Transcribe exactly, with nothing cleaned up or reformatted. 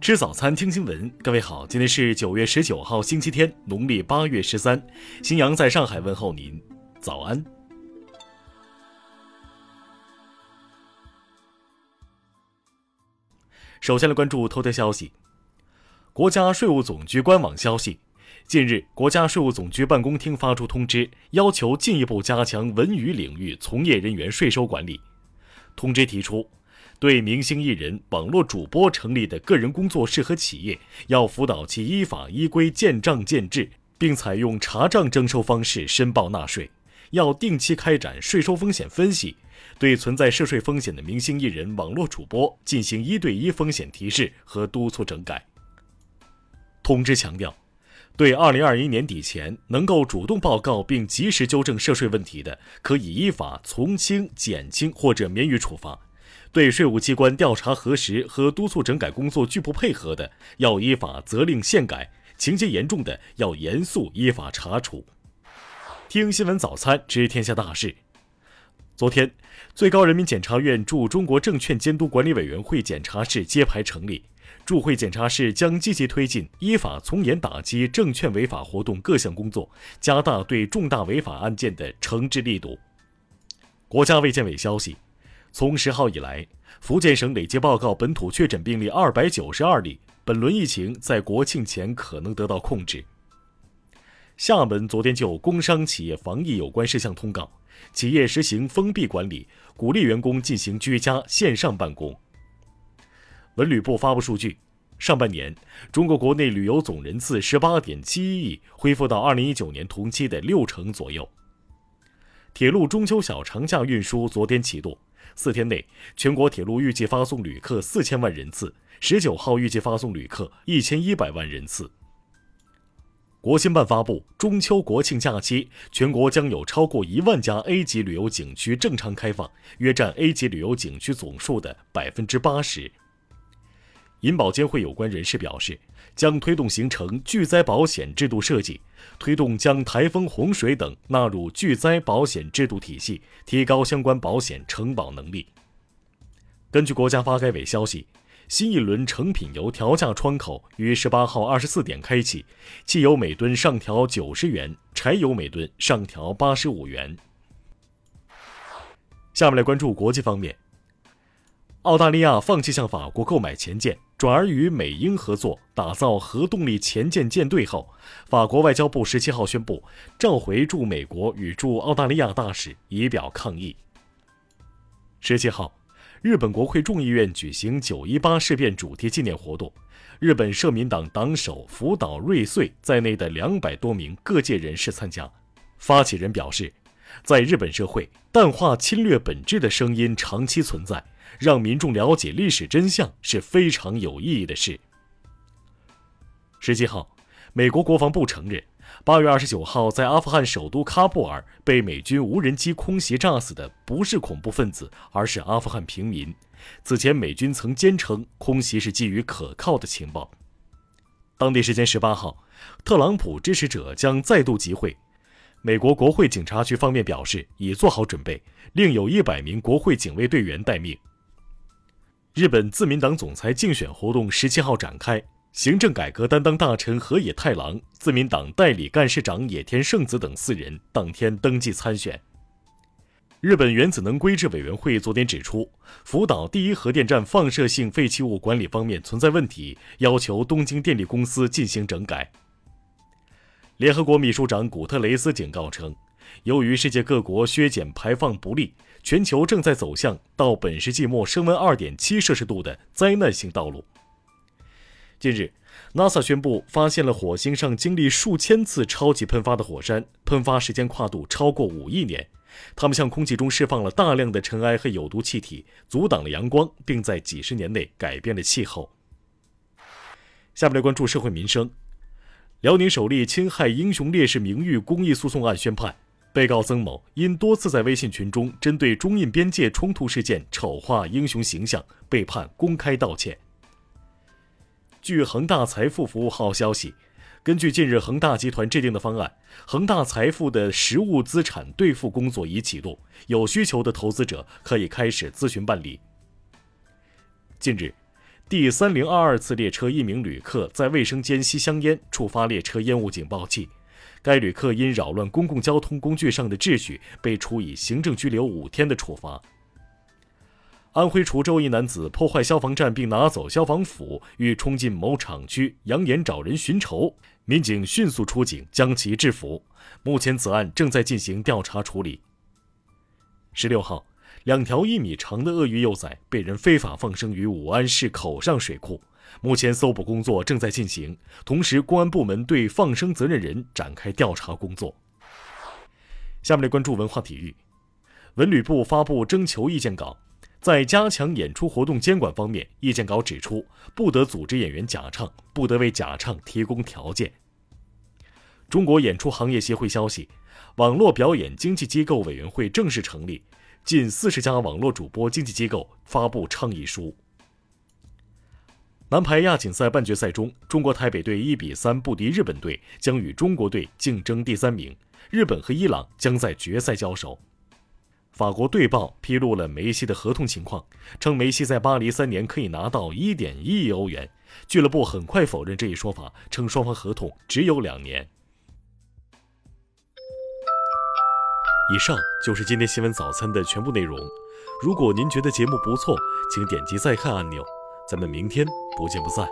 吃早餐，听新闻。各位好，今天是九月十九号，星期天，农历八月十三。新阳在上海问候您，早安。首先来关注头条消息。国家税务总局官网消息，近日，国家税务总局办公厅发出通知，要求进一步加强文娱领域从业人员税收管理。通知提出，对明星艺人、网络主播成立的个人工作室和企业，要辅导其依法依规建账建制，并采用查账征收方式申报纳税。要定期开展税收风险分析，对存在涉税风险的明星艺人、网络主播进行一对一风险提示和督促整改。通知强调，对二零二一年底前能够主动报告并及时纠正涉税问题的，可以依法从轻、减轻或者免予处罚。对税务机关调查核实和督促整改工作拒不配合的，要依法责令限改；情节严重的，要严肃依法查处。听新闻早餐，知天下大事。昨天，最高人民检察院驻中国证券监督管理委员会检察室揭牌成立，驻会检察室将积极推进依法从严打击证券违法活动各项工作，加大对重大违法案件的惩治力度。国家卫健委消息，从十号以来，福建省累计报告本土确诊病例二百九十二例，本轮疫情在国庆前可能得到控制。厦门昨天就工商企业防疫有关事项通告，企业实行封闭管理，鼓励员工进行居家线上办公。文旅部发布数据，上半年中国国内旅游总人次 十八点七一亿，恢复到二零一九年同期的六成左右。铁路中秋小长假运输昨天启动，四天内全国铁路预计发送旅客四千万人次，十九号预计发送旅客一千一百万人次。国新办发布，中秋国庆假期全国将有超过一万家 A 级旅游景区正常开放，约占 A 级旅游景区总数的 百分之八十。 银保监会有关人士表示，将推动形成巨灾保险制度设计，推动将台风、洪水等纳入巨灾保险制度体系，提高相关保险承保能力。根据国家发改委消息，新一轮成品油调价窗口于十八号二十四点开启，汽油每吨上调九十元，柴油每吨上调八十五元。下面来关注国际方面。澳大利亚放弃向法国购买潜舰，转而与美英合作打造核动力潜舰舰队后，法国外交部十七号宣布召回驻美国与驻澳大利亚大使，以表抗议。十七号，日本国会众议院举行九一八事变主题纪念活动，日本社民党党首福岛瑞穗在内的两百多名各界人士参加。发起人表示，在日本社会，淡化侵略本质的声音长期存在，让民众了解历史真相是非常有意义的事。十七号，美国国防部承认八月二十九号在阿富汗首都喀布尔被美军无人机空袭炸死的不是恐怖分子，而是阿富汗平民。此前美军曾坚称空袭是基于可靠的情报。当地时间十八号，特朗普支持者将再度集会，美国国会警察局方面表示已做好准备，另有一百名国会警卫队员待命。日本自民党总裁竞选活动十七号展开，行政改革担当大臣河野太郎、自民党代理干事长野田圣子等四人当天登记参选。日本原子能规制委员会昨天指出，福岛第一核电站放射性废弃物管理方面存在问题，要求东京电力公司进行整改。联合国秘书长古特雷斯警告称，由于世界各国削减排放不力，全球正在走向到本世纪末升温 二点七摄氏度的灾难性道路。近日 NASA 宣布发现了火星上经历数千次超级喷发的火山，喷发时间跨度超过五亿年，它们向空气中释放了大量的尘埃和有毒气体，阻挡了阳光，并在几十年内改变了气候。下面来关注社会民生。辽宁首例侵害英雄烈士名誉公益诉讼案宣判，被告曾某因多次在微信群中针对中印边界冲突事件丑化英雄形象，被判公开道歉。据恒大财富服务号消息，根据近日恒大集团制定的方案，恒大财富的实物资产兑付工作已启动，有需求的投资者可以开始咨询办理。近日，第三零二二次列车一名旅客在卫生间吸香烟，触发列车烟雾警报器。该旅客因扰乱公共交通工具上的秩序，被处以行政拘留五天的处罚。安徽滁州一男子破坏消防站并拿走消防斧，欲冲进某厂区，扬言找人寻仇。民警迅速出警将其制服。目前此案正在进行调查处理。十六号，两条一米长的鳄鱼幼崽被人非法放生于武安市口上水库，目前搜捕工作正在进行，同时公安部门对放生责任人展开调查工作。下面来关注文化体育。文旅部发布征求意见稿，在加强演出活动监管方面，意见稿指出，不得组织演员假唱，不得为假唱提供条件。中国演出行业协会消息，网络表演经纪机构委员会正式成立，近四十家网络主播经纪机构发布倡议书。男排亚锦赛半决赛中，中国台北队一比三不敌日本队，将与中国队竞争第三名，日本和伊朗将在决赛交手。法国《队报》披露了梅西的合同情况，称梅西在巴黎三年可以拿到 一点一亿欧元，俱乐部很快否认这一说法，称双方合同只有两年。以上就是今天新闻早餐的全部内容，如果您觉得节目不错，请点击再看按钮，咱们明天不见不散。